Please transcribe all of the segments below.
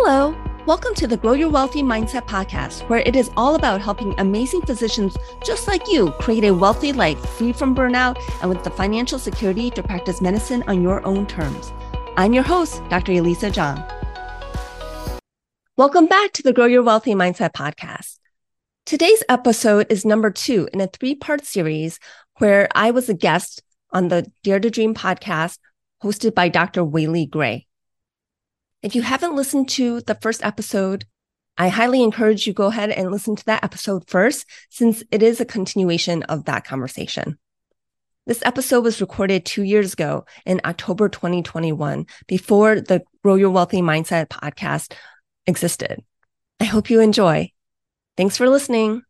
Hello, welcome to the Grow Your Wealthy Mindset Podcast, where it is all about helping amazing physicians just like you create a wealthy life free from burnout and with the financial security to practice medicine on your own terms. I'm your host, Dr. Elisa John. Welcome back to the Grow Your Wealthy Mindset Podcast. Today's episode is number 2 in a 3-part series where I was a guest on the Dare to Dream podcast hosted by Dr. Weili Gray. If you haven't listened to the first episode, I highly encourage you go ahead and listen to that episode first, since it is a continuation of that conversation. This episode was recorded 2 years ago in October 2021, before the Grow Your Wealthy Mindset podcast existed. I hope you enjoy. Thanks for listening.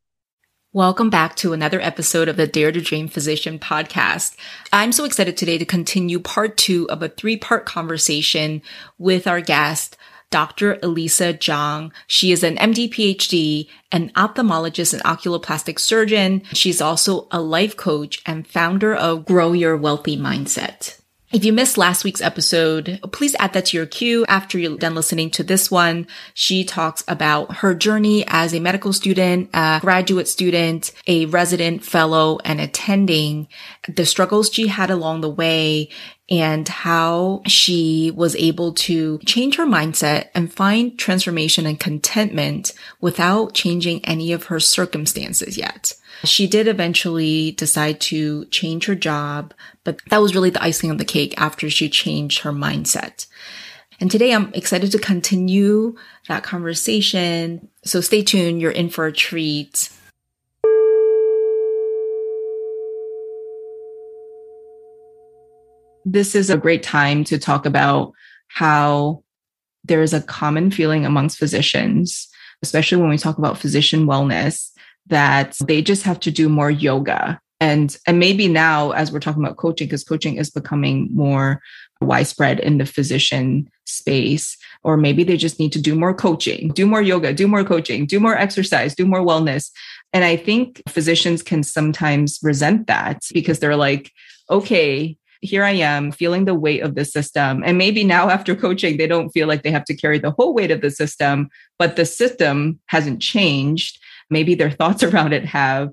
Welcome back to another episode of the Dare to Dream Physician Podcast. I'm so excited today to continue part 2 of a 3-part conversation with our guest, Dr. Elisa Chiang. She is an MD, PhD, an ophthalmologist and oculoplastic surgeon. She's also a life coach and founder of Grow Your Wealthy Mindset. If you missed last week's episode, please add that to your queue after you're done listening to this one. She talks about her journey as a medical student, a graduate student, a resident, fellow, and attending, the struggles she had along the way, and how she was able to change her mindset and find transformation and contentment without changing any of her circumstances yet. She did eventually decide to change her job, but that was really the icing on the cake after she changed her mindset. And today I'm excited to continue that conversation. So stay tuned. You're in for a treat. This is a great time to talk about how there is a common feeling amongst physicians, especially when we talk about physician wellness, that they just have to do more yoga. And maybe now, as we're talking about coaching, because coaching is becoming more widespread in the physician space, or maybe they just need to do more coaching, do more yoga, do more coaching, do more exercise, do more wellness. And I think physicians can sometimes resent that because they're like, okay, here I am feeling the weight of the system. And maybe now after coaching, they don't feel like they have to carry the whole weight of the system, but the system hasn't changed. Maybe their thoughts around it have.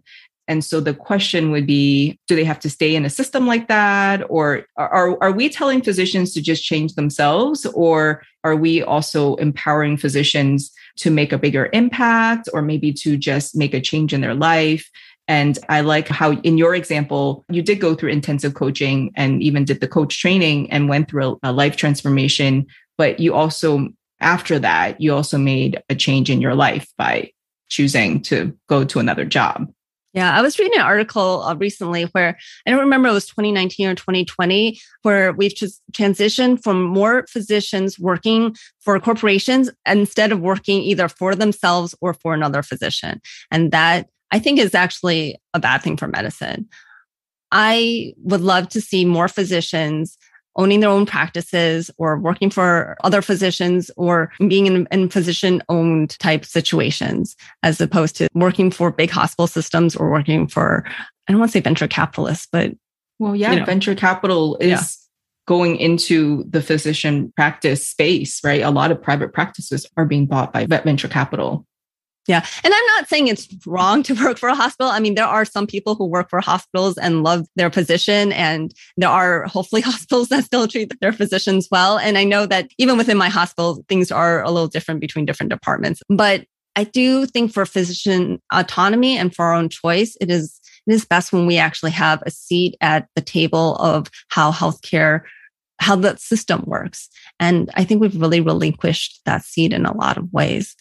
And so the question would be, do they have to stay in a system like that? Or are we telling physicians to just change themselves? Or are we also empowering physicians to make a bigger impact, or maybe to just make a change in their life? And I like how in your example, you did go through intensive coaching and even did the coach training and went through a life transformation. But you also, after that, you also made a change in your life by choosing to go to another job. Yeah, I was reading an article recently where, I don't remember, it was 2019 or 2020, where we've just transitioned from more physicians working for corporations instead of working either for themselves or for another physician. And that, I think, is actually a bad thing for medicine. I would love to see more physicians owning their own practices or working for other physicians or being in physician-owned type situations, as opposed to working for big hospital systems or working for, I don't want to say venture capitalists, but... Well, yeah, you know, venture capital is going into the physician practice space, right? A lot of private practices are being bought by venture capital. Yeah. And I'm not saying it's wrong to work for a hospital. I mean, there are some people who work for hospitals and love their position. And there are hopefully hospitals that still treat their physicians well. And I know that even within my hospital, things are a little different between different departments. But I do think for physician autonomy and for our own choice, it is best when we actually have a seat at the table of how healthcare, how the system works. And I think we've really relinquished that seat in a lot of ways.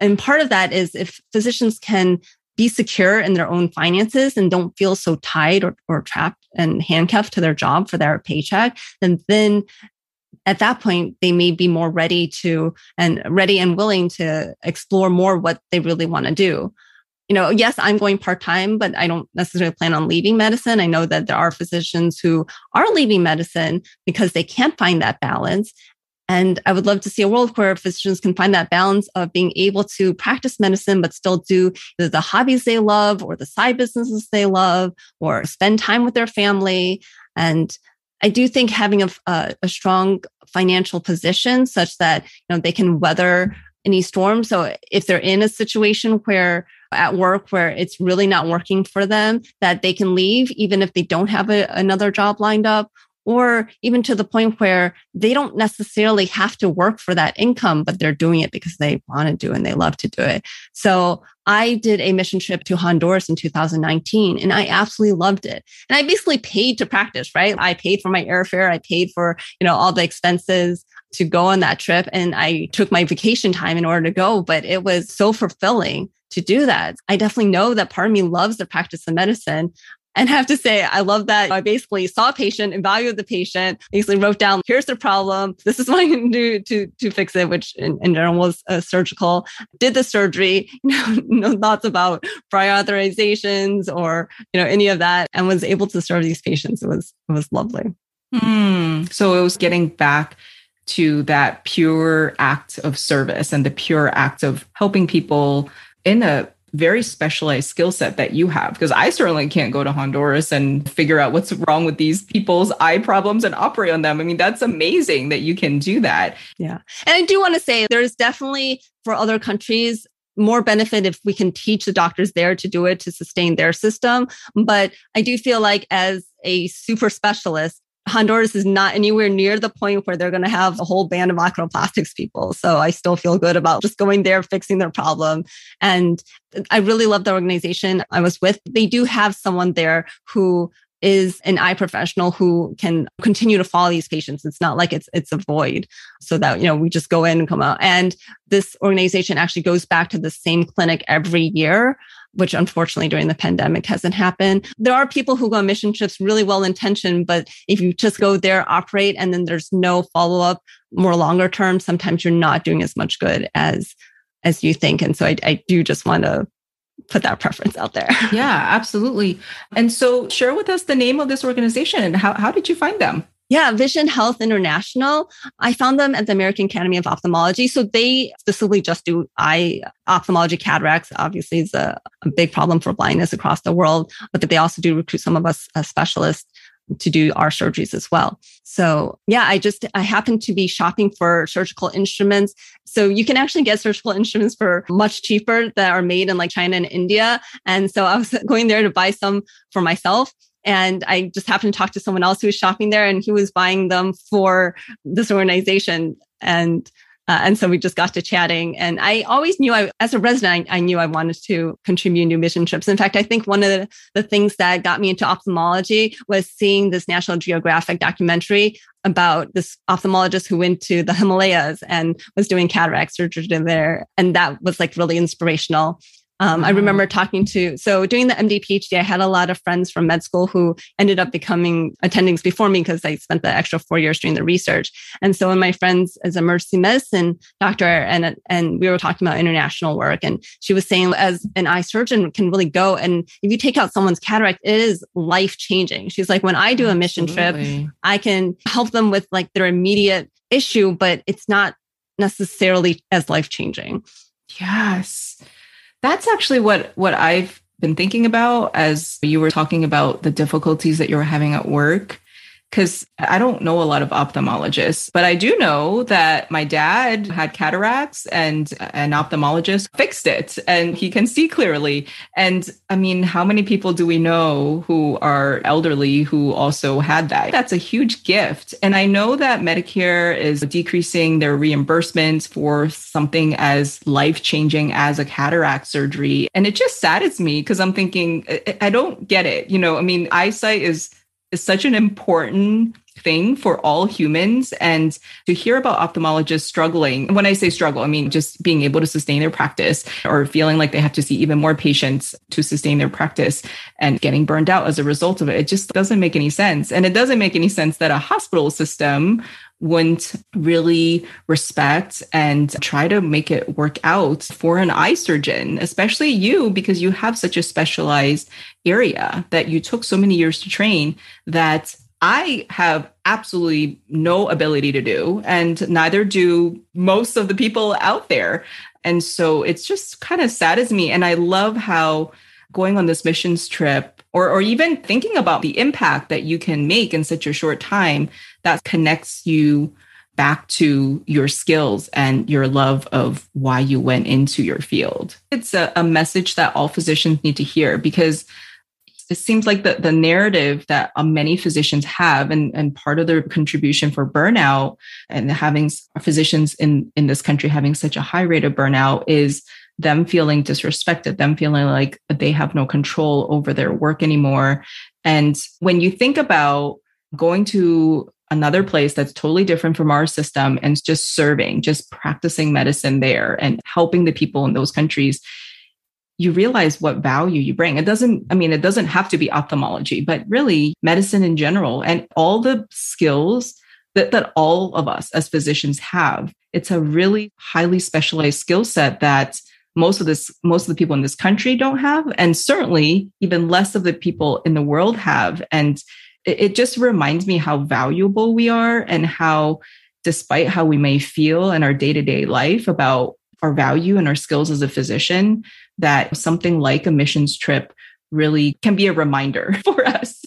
And part of that is if physicians can be secure in their own finances and don't feel so tied or trapped and handcuffed to their job for their paycheck, then at that point, they may be more ready and willing to explore more what they really want to do. You know, yes, I'm going part-time, but I don't necessarily plan on leaving medicine. I know that there are physicians who are leaving medicine because they can't find that balance. And I would love to see a world where physicians can find that balance of being able to practice medicine, but still do the hobbies they love or the side businesses they love or spend time with their family. And I do think having a strong financial position such that, you know, they can weather any storm. So if they're in a situation where at work where it's really not working for them, that they can leave even if they don't have another job lined up, or even to the point where they don't necessarily have to work for that income, but they're doing it because they want to do it and they love to do it. So I did a mission trip to Honduras in 2019, and I absolutely loved it. And I basically paid to practice, right? I paid for my airfare. I paid for, you know, all the expenses to go on that trip. And I took my vacation time in order to go, but it was so fulfilling to do that. I definitely know that part of me loves the practice of medicine. And I have to say, I love that I basically saw a patient, evaluated the patient, basically wrote down, here's the problem. This is what I can do to fix it, which in general was surgical. Did the surgery, you know, no thoughts about prior authorizations or, you know, any of that, and was able to serve these patients. It was lovely. So it was getting back to that pure act of service and the pure act of helping people in a very specialized skill set that you have, because I certainly can't go to Honduras and figure out what's wrong with these people's eye problems and operate on them. I mean, that's amazing that you can do that. Yeah. And I do want to say there's definitely for other countries more benefit if we can teach the doctors there to do it to sustain their system. But I do feel like as a super specialist, Honduras is not anywhere near the point where they're going to have a whole band of oculoplastics people. So I still feel good about just going there, fixing their problem. And I really love the organization I was with. They do have someone there who is an eye professional who can continue to follow these patients. It's not like it's a void, so that, you know, we just go in and come out. And this organization actually goes back to the same clinic every year, which unfortunately during the pandemic hasn't happened. There are people who go on mission trips really well-intentioned, but if you just go there, operate, and then there's no follow-up more longer term, sometimes you're not doing as much good as you think. And so I do just want to put that preference out there. Yeah, absolutely. And so share with us the name of this organization and how did you find them? Yeah, Vision Health International. I found them at the American Academy of Ophthalmology. So they specifically just do eye ophthalmology. Cataracts obviously is a big problem for blindness across the world, but they also do recruit some of us specialists to do our surgeries as well. So yeah, I happened to be shopping for surgical instruments. So you can actually get surgical instruments for much cheaper that are made in like China and India. And so I was going there to buy some for myself. And I just happened to talk to someone else who was shopping there, and he was buying them for this organization. And so we just got to chatting. And I always knew, as a resident, I knew I wanted to contribute new mission trips. In fact, I think one of the things that got me into ophthalmology was seeing this National Geographic documentary about this ophthalmologist who went to the Himalayas and was doing cataract surgery there. And that was like really inspirational. I remember doing the MD PhD, I had a lot of friends from med school who ended up becoming attendings before me because I spent the extra 4 years doing the research. And so when my friends as an emergency medicine doctor and we were talking about international work, and she was saying as an eye surgeon can really go. And if you take out someone's cataract, it is life-changing. She's like, when I do a mission trip, I can help them with like their immediate issue, but it's not necessarily as life-changing. Yes. That's actually what I've been thinking about as you were talking about the difficulties that you were having at work, because I don't know a lot of ophthalmologists, but I do know that my dad had cataracts and an ophthalmologist fixed it and he can see clearly. And I mean, how many people do we know who are elderly who also had that? That's a huge gift. And I know that Medicare is decreasing their reimbursements for something as life-changing as a cataract surgery. And it just saddens me because I'm thinking, I don't get it. You know, I mean, eyesight is such an important thing for all humans. And to hear about ophthalmologists struggling, when I say struggle, I mean just being able to sustain their practice or feeling like they have to see even more patients to sustain their practice and getting burned out as a result of it, it just doesn't make any sense. And it doesn't make any sense that a hospital system wouldn't really respect and try to make it work out for an eye surgeon, especially you, because you have such a specialized area that you took so many years to train that I have absolutely no ability to do, and neither do most of the people out there. And so it's just kind of saddens me. And I love how going on this missions trip or even thinking about the impact that you can make in such a short time that connects you back to your skills and your love of why you went into your field. It's a message that all physicians need to hear, because it seems like the narrative that many physicians have, and part of their contribution for burnout and having physicians in this country having such a high rate of burnout, is them feeling disrespected, them feeling like they have no control over their work anymore. And when you think about going to another place that's totally different from our system and just serving, just practicing medicine there and helping the people in those countries, you realize what value you bring. It doesn't have to be ophthalmology, but really medicine in general and all the skills that all of us as physicians have. It's a really highly specialized skill set that most of the people in this country don't have, and certainly even less of the people in the world have. And it just reminds me how valuable we are, and how, despite how we may feel in our day-to-day life about our value and our skills as a physician, that something like a missions trip really can be a reminder for us.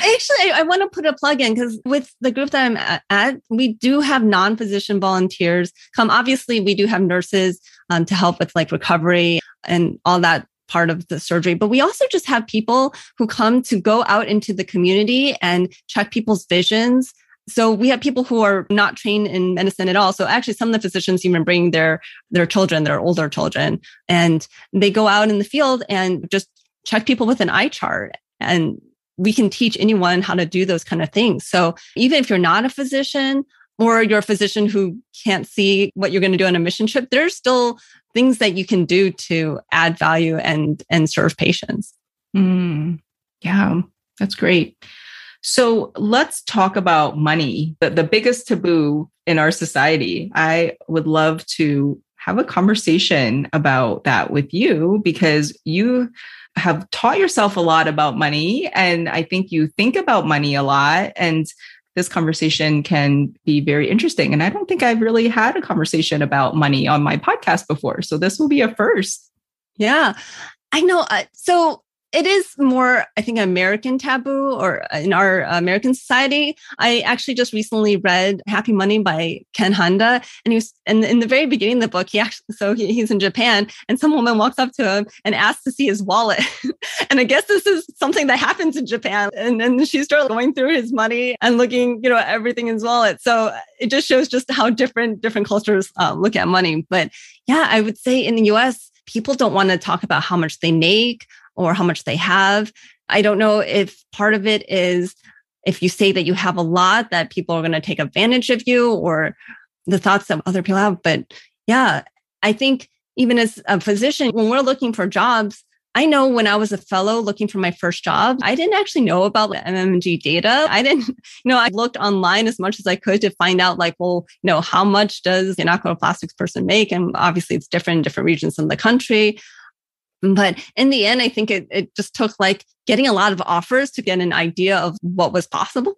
Actually, I want to put a plug in, because with the group that I'm at, we do have non-physician volunteers come. Obviously, we do have nurses to help with like recovery and all that part of the surgery, but we also just have people who come to go out into the community and check people's visions. So we have people who are not trained in medicine at all. So actually, some of the physicians even bring their children, their older children, and they go out in the field and just check people with an eye chart. And we can teach anyone how to do those kind of things. So even if you're not a physician, or you're a physician who can't see what you're going to do on a mission trip, there's still things that you can do to add value and serve patients. Yeah, that's great. So let's talk about money, the biggest taboo in our society. I would love to have a conversation about that with you, because you have taught yourself a lot about money, and I think you think about money a lot, and this conversation can be very interesting. And I don't think I've really had a conversation about money on my podcast before. So this will be a first. Yeah, I know. So it is more, I think, American taboo, or in our American society. I actually just recently read Happy Money by Ken Honda. And he was, and in the very beginning of the book, he's in Japan, and some woman walks up to him and asks to see his wallet. And I guess this is something that happens in Japan. And then she started going through his money and looking, at everything in his wallet. So it just shows just how different cultures look at money. But yeah, I would say in the US, people don't want to talk about how much they make or how much they have. I don't know if part of it is if you say that you have a lot, that people are going to take advantage of you, or the thoughts that other people have. But yeah, I think even as a physician, when we're looking for jobs, I know when I was a fellow looking for my first job, I didn't actually know about the MMG data. I looked online as much as I could to find out how much does an oculoplastics person make? And obviously it's different in different regions in the country. But in the end, I think it just took getting a lot of offers to get an idea of what was possible.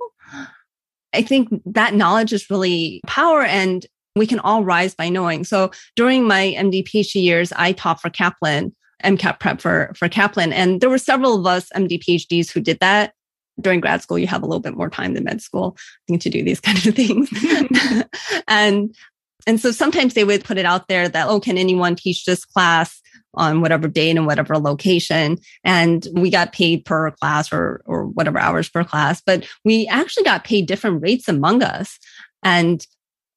I think that knowledge is really power, and we can all rise by knowing. So during my MD PhD years, I taught for Kaplan, MCAT prep for Kaplan. And there were several of us MD PhDs who did that. During grad school, you have a little bit more time than med school, I think, to do these kinds of things. And so sometimes they would put it out there that, can anyone teach this class on whatever date and whatever location? And we got paid per class or whatever hours per class, but we actually got paid different rates among us. And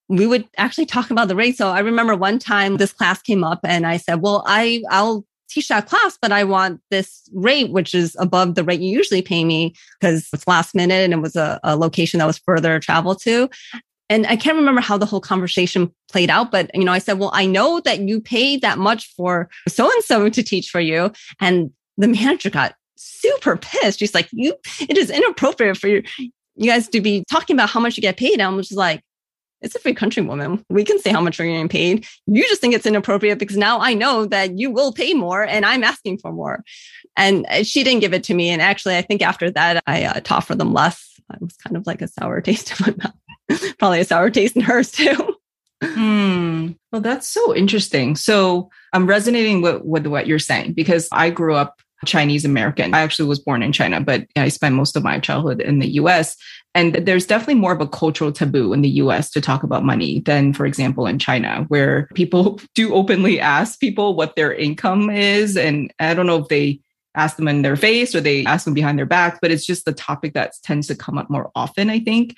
we would actually talk about the rates. So I remember one time this class came up and I said, well, I'll teach that class, but I want this rate, which is above the rate you usually pay me, because it's last minute and it was a location that was further travel to. And I can't remember how the whole conversation played out, but I said, well, I know that you paid that much for so-and-so to teach for you. And the manager got super pissed. She's like, it is inappropriate for you guys to be talking about how much you get paid. And I'm just like, it's a free country, woman. We can say how much we're getting paid. You just think it's inappropriate because now I know that you will pay more and I'm asking for more. And she didn't give it to me. And actually, I think after that, I taught for them less. It was kind of like a sour taste in my mouth. Probably a sour taste in hers too. Well, that's so interesting. So I'm resonating with what you're saying, because I grew up Chinese American. I actually was born in China, but I spent most of my childhood in the US. And there's definitely more of a cultural taboo in the US to talk about money than, for example, in China, where people do openly ask people what their income is. And I don't know if they ask them in their face or they ask them behind their back, but it's just the topic that tends to come up more often, I think.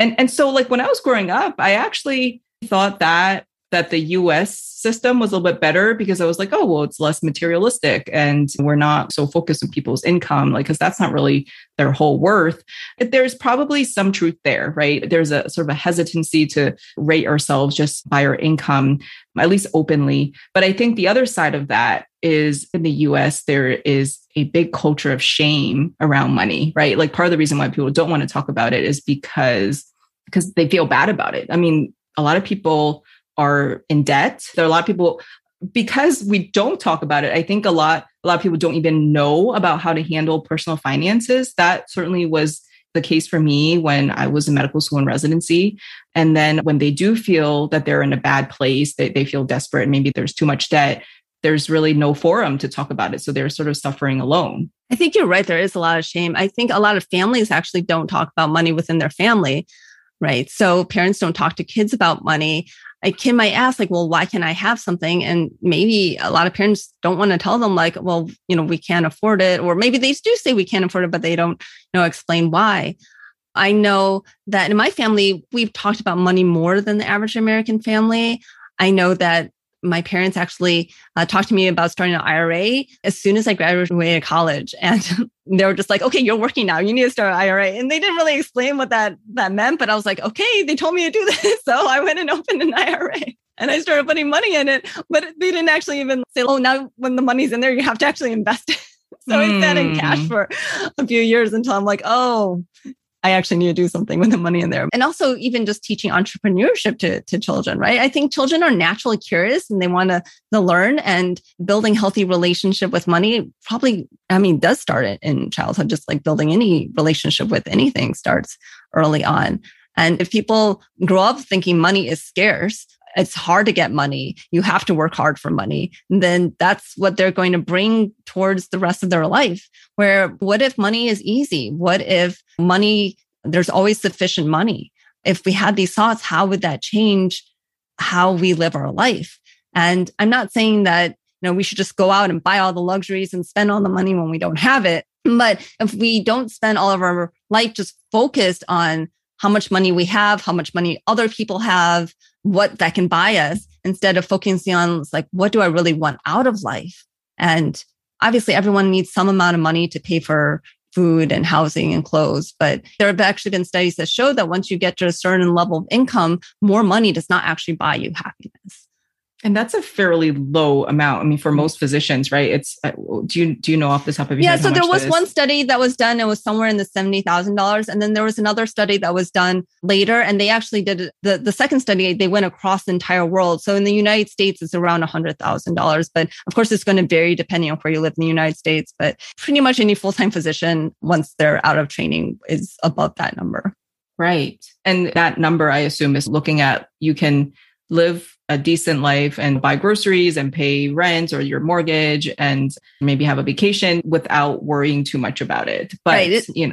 And so like when I was growing up, I actually thought that the US system was a little bit better because I was like, oh, well, it's less materialistic and we're not so focused on people's income, like, because that's not really their whole worth. There's probably some truth there, right? There's a sort of a hesitancy to rate ourselves just by our income, at least openly. But I think the other side of that is in the US, there is a big culture of shame around money, right? Like part of the reason why people don't want to talk about it is because they feel bad about it. I mean, a lot of people are in debt. There are a lot of people, because we don't talk about it, I think a lot of people don't even know about how to handle personal finances. That certainly was the case for me when I was in medical school and residency. And then when they do feel that they're in a bad place, they feel desperate, maybe there's too much debt, there's really no forum to talk about it. So they're sort of suffering alone. I think you're right. There is a lot of shame. I think a lot of families actually don't talk about money within their family, right? So parents don't talk to kids about money. A kid might ask, like, well, why can't I have something? And maybe a lot of parents don't want to tell them, like, well, you know, we can't afford it. Or maybe they do say we can't afford it, but they don't, you know, explain why. I know that in my family, we've talked about money more than the average American family. I know that my parents actually talked to me about starting an IRA as soon as I graduated college. And they were just like, okay, you're working now. You need to start an IRA. And they didn't really explain what that meant. But I was like, okay, they told me to do this. So I went and opened an IRA and I started putting money in it. But they didn't actually even say, oh, now when the money's in there, you have to actually invest it. So I sat in cash for a few years until I'm like, oh, I actually need to do something with the money in there. And also even just teaching entrepreneurship to children, right? I think children are naturally curious and they want to learn, and building healthy relationship with money probably, I mean, does start it in childhood, just like building any relationship with anything starts early on. And if people grow up thinking money is scarce, it's hard to get money, you have to work hard for money, and then that's what they're going to bring towards the rest of their life. Where what if money is easy? What if money, there's always sufficient money? If we had these thoughts, how would that change how we live our life? And I'm not saying that, you know, we should just go out and buy all the luxuries and spend all the money when we don't have it. But if we don't spend all of our life just focused on how much money we have, how much money other people have, what that can buy us, instead of focusing on like, what do I really want out of life? And obviously everyone needs some amount of money to pay for food and housing and clothes. But there have actually been studies that show that once you get to a certain level of income, more money does not actually buy you happiness. And that's a fairly low amount. I mean, for most physicians, right? It's do you know off the top of your head? Yeah, so there was one study that was done. It was somewhere in the $70,000, and then there was another study that was done later. And they actually did the second study. They went across the entire world. So in the United States, it's around $100,000. But of course, it's going to vary depending on where you live in the United States. But pretty much any full-time physician, once they're out of training, is above that number. Right, and that number, I assume, is looking at you can live a decent life and buy groceries and pay rent or your mortgage and maybe have a vacation without worrying too much about it. But, right,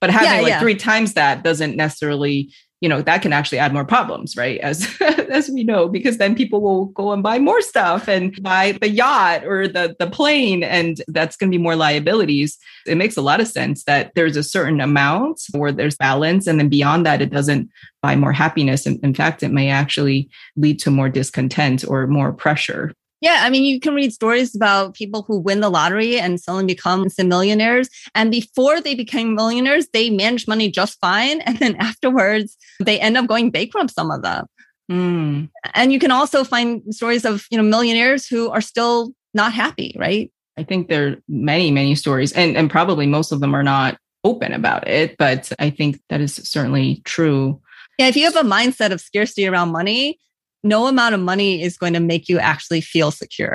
but having three times that doesn't necessarily, that can actually add more problems, right? As we know, because then people will go and buy more stuff and buy the yacht or the plane, and that's going to be more liabilities. It makes a lot of sense that there's a certain amount where there's balance. And then beyond that, it doesn't buy more happiness. And in fact, it may actually lead to more discontent or more pressure. Yeah. I mean, you can read stories about people who win the lottery and suddenly become millionaires. And before they became millionaires, they managed money just fine. And then afterwards, they end up going bankrupt, some of them. Mm. And you can also find stories of, millionaires who are still not happy, right? I think there are many, many stories, and probably most of them are not open about it. But I think that is certainly true. Yeah. If you have a mindset of scarcity around money, no amount of money is going to make you actually feel secure.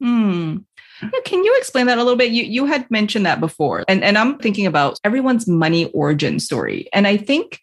Yeah, can you explain that a little bit? You had mentioned that before. And I'm thinking about everyone's money origin story. And I think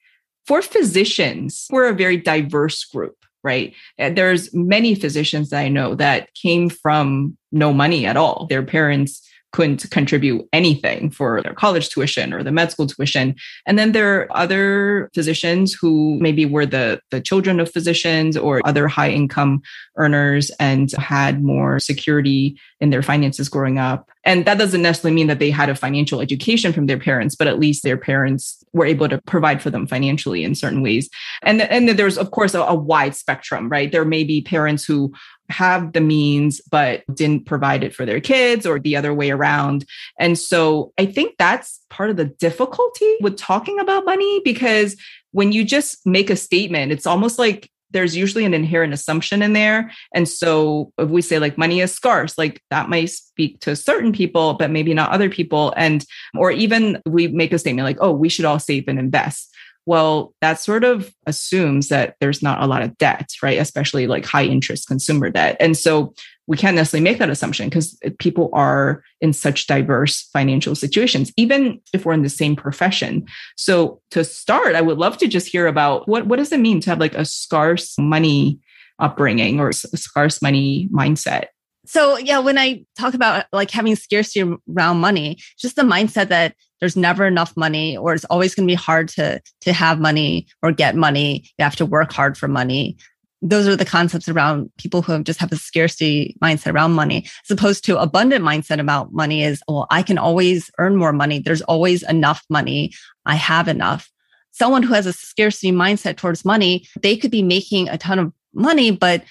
for physicians, we're a very diverse group, right? And there's many physicians that I know that came from no money at all. Their parents couldn't contribute anything for their college tuition or the med school tuition. And then there are other physicians who maybe were the children of physicians or other high income earners and had more security in their finances growing up. And that doesn't necessarily mean that they had a financial education from their parents, but at least their parents were able to provide for them financially in certain ways. And there's, of course, a wide spectrum, right? There may be parents who have the means, but didn't provide it for their kids or the other way around. And so I think that's part of the difficulty with talking about money, because when you just make a statement, it's almost like there's usually an inherent assumption in there. And so if we say like money is scarce, like that might speak to certain people, but maybe not other people. And, or even we make a statement like, oh, we should all save and invest. Well, that sort of assumes that there's not a lot of debt, right? Especially like high interest consumer debt. And so we can't necessarily make that assumption because people are in such diverse financial situations, even if we're in the same profession. So to start, I would love to just hear about what does it mean to have like a scarce money upbringing or a scarce money mindset? So yeah, when I talk about like having scarcity around money, it's just the mindset that there's never enough money, or it's always going to be hard to have money or get money. You have to work hard for money. Those are the concepts around people who just have a scarcity mindset around money, as opposed to abundant mindset about money is, well, I can always earn more money. There's always enough money. I have enough. Someone who has a scarcity mindset towards money, they could be making a ton of money, but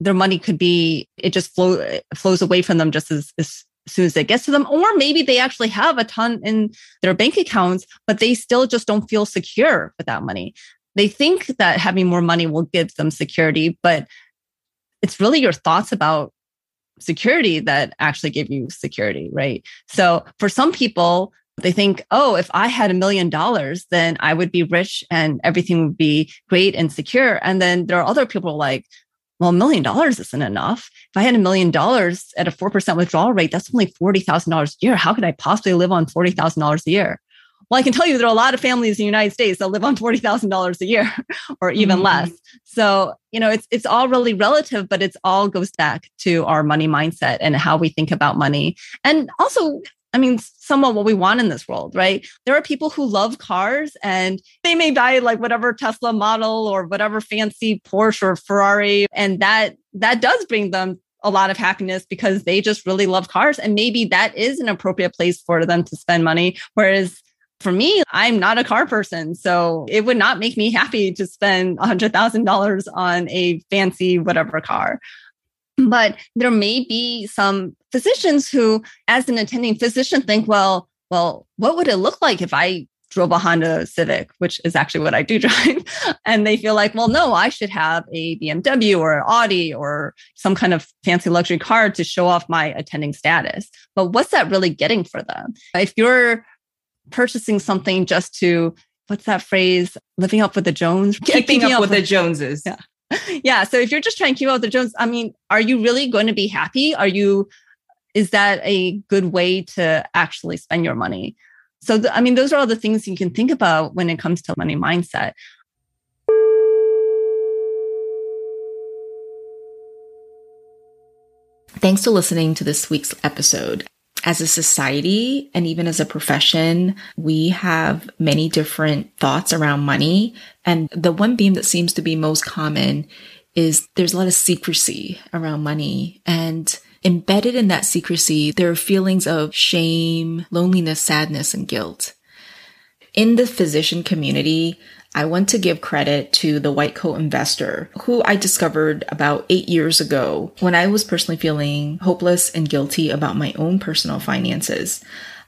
their money could be, it just flows away from them just as soon as it gets to them. Or maybe they actually have a ton in their bank accounts, but they still just don't feel secure with that money. They think that having more money will give them security, but it's really your thoughts about security that actually give you security, right? So for some people, they think, oh, if I had $1 million, then I would be rich and everything would be great and secure. And then there are other people like, well, $1 million isn't enough. If I had $1 million at a 4% withdrawal rate, that's only $40,000 a year. How could I possibly live on $40,000 a year? Well, I can tell you there are a lot of families in the United States that live on $40,000 a year or even less. So, it's all really relative, but it's all goes back to our money mindset and how we think about money. And also, somewhat what we want in this world, right? There are people who love cars and they may buy like whatever Tesla model or whatever fancy Porsche or Ferrari. And that does bring them a lot of happiness because they just really love cars. And maybe that is an appropriate place for them to spend money. Whereas for me, I'm not a car person. So it would not make me happy to spend $100,000 on a fancy whatever car. But there may be some physicians who, as an attending physician, think, well, what would it look like if I drove a Honda Civic, which is actually what I do drive? And they feel like, well, no, I should have a BMW or an Audi or some kind of fancy luxury car to show off my attending status. But what's that really getting for them? If you're purchasing something just to, what's that phrase? Living up with the Jones? Keeping up with the Joneses. Yeah. Yeah. So if you're just trying to keep up with the Joneses, are you really going to be happy? Is that a good way to actually spend your money? So, those are all the things you can think about when it comes to money mindset. Thanks for listening to this week's episode. As a society and even as a profession, we have many different thoughts around money. And the one theme that seems to be most common is there's a lot of secrecy around money. And embedded in that secrecy, there are feelings of shame, loneliness, sadness, and guilt. In the physician community, I want to give credit to the White Coat Investor, who I discovered about 8 years ago when I was personally feeling hopeless and guilty about my own personal finances.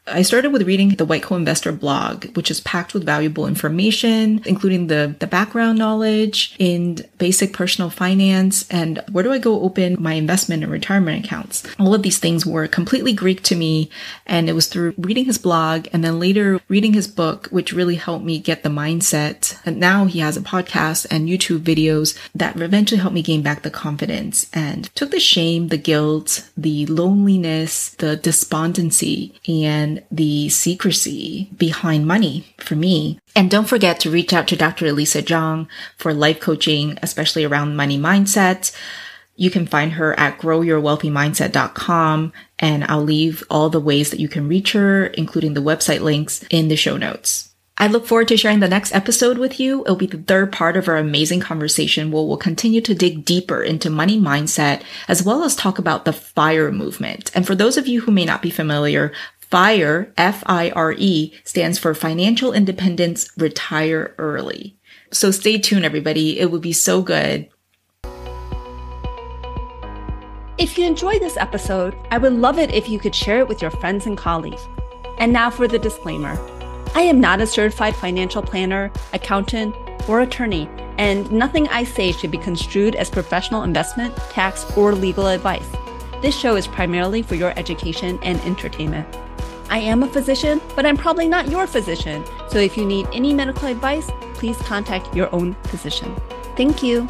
I started with reading the White Coat Investor blog, which is packed with valuable information, including the background knowledge in basic personal finance and where do I go open my investment and retirement accounts. All of these things were completely Greek to me, and it was through reading his blog and then later reading his book, which really helped me get the mindset. And now he has a podcast and YouTube videos that eventually helped me gain back the confidence and took the shame, the guilt, the loneliness, the despondency, and the secrecy behind money for me. And don't forget to reach out to Dr. Elisa John for life coaching, especially around money mindset. You can find her at growyourwealthymindset.com, and I'll leave all the ways that you can reach her, including the website links, in the show notes. I look forward to sharing the next episode with you. It'll be the third part of our amazing conversation where we'll continue to dig deeper into money mindset, as well as talk about the FIRE movement. And for those of you who may not be familiar, FIRE, F-I-R-E, stands for Financial Independence, Retire Early. So stay tuned, everybody. It would be so good. If you enjoyed this episode, I would love it if you could share it with your friends and colleagues. And now for the disclaimer. I am not a certified financial planner, accountant, or attorney, and nothing I say should be construed as professional investment, tax, or legal advice. This show is primarily for your education and entertainment. I am a physician, but I'm probably not your physician. So if you need any medical advice, please contact your own physician. Thank you.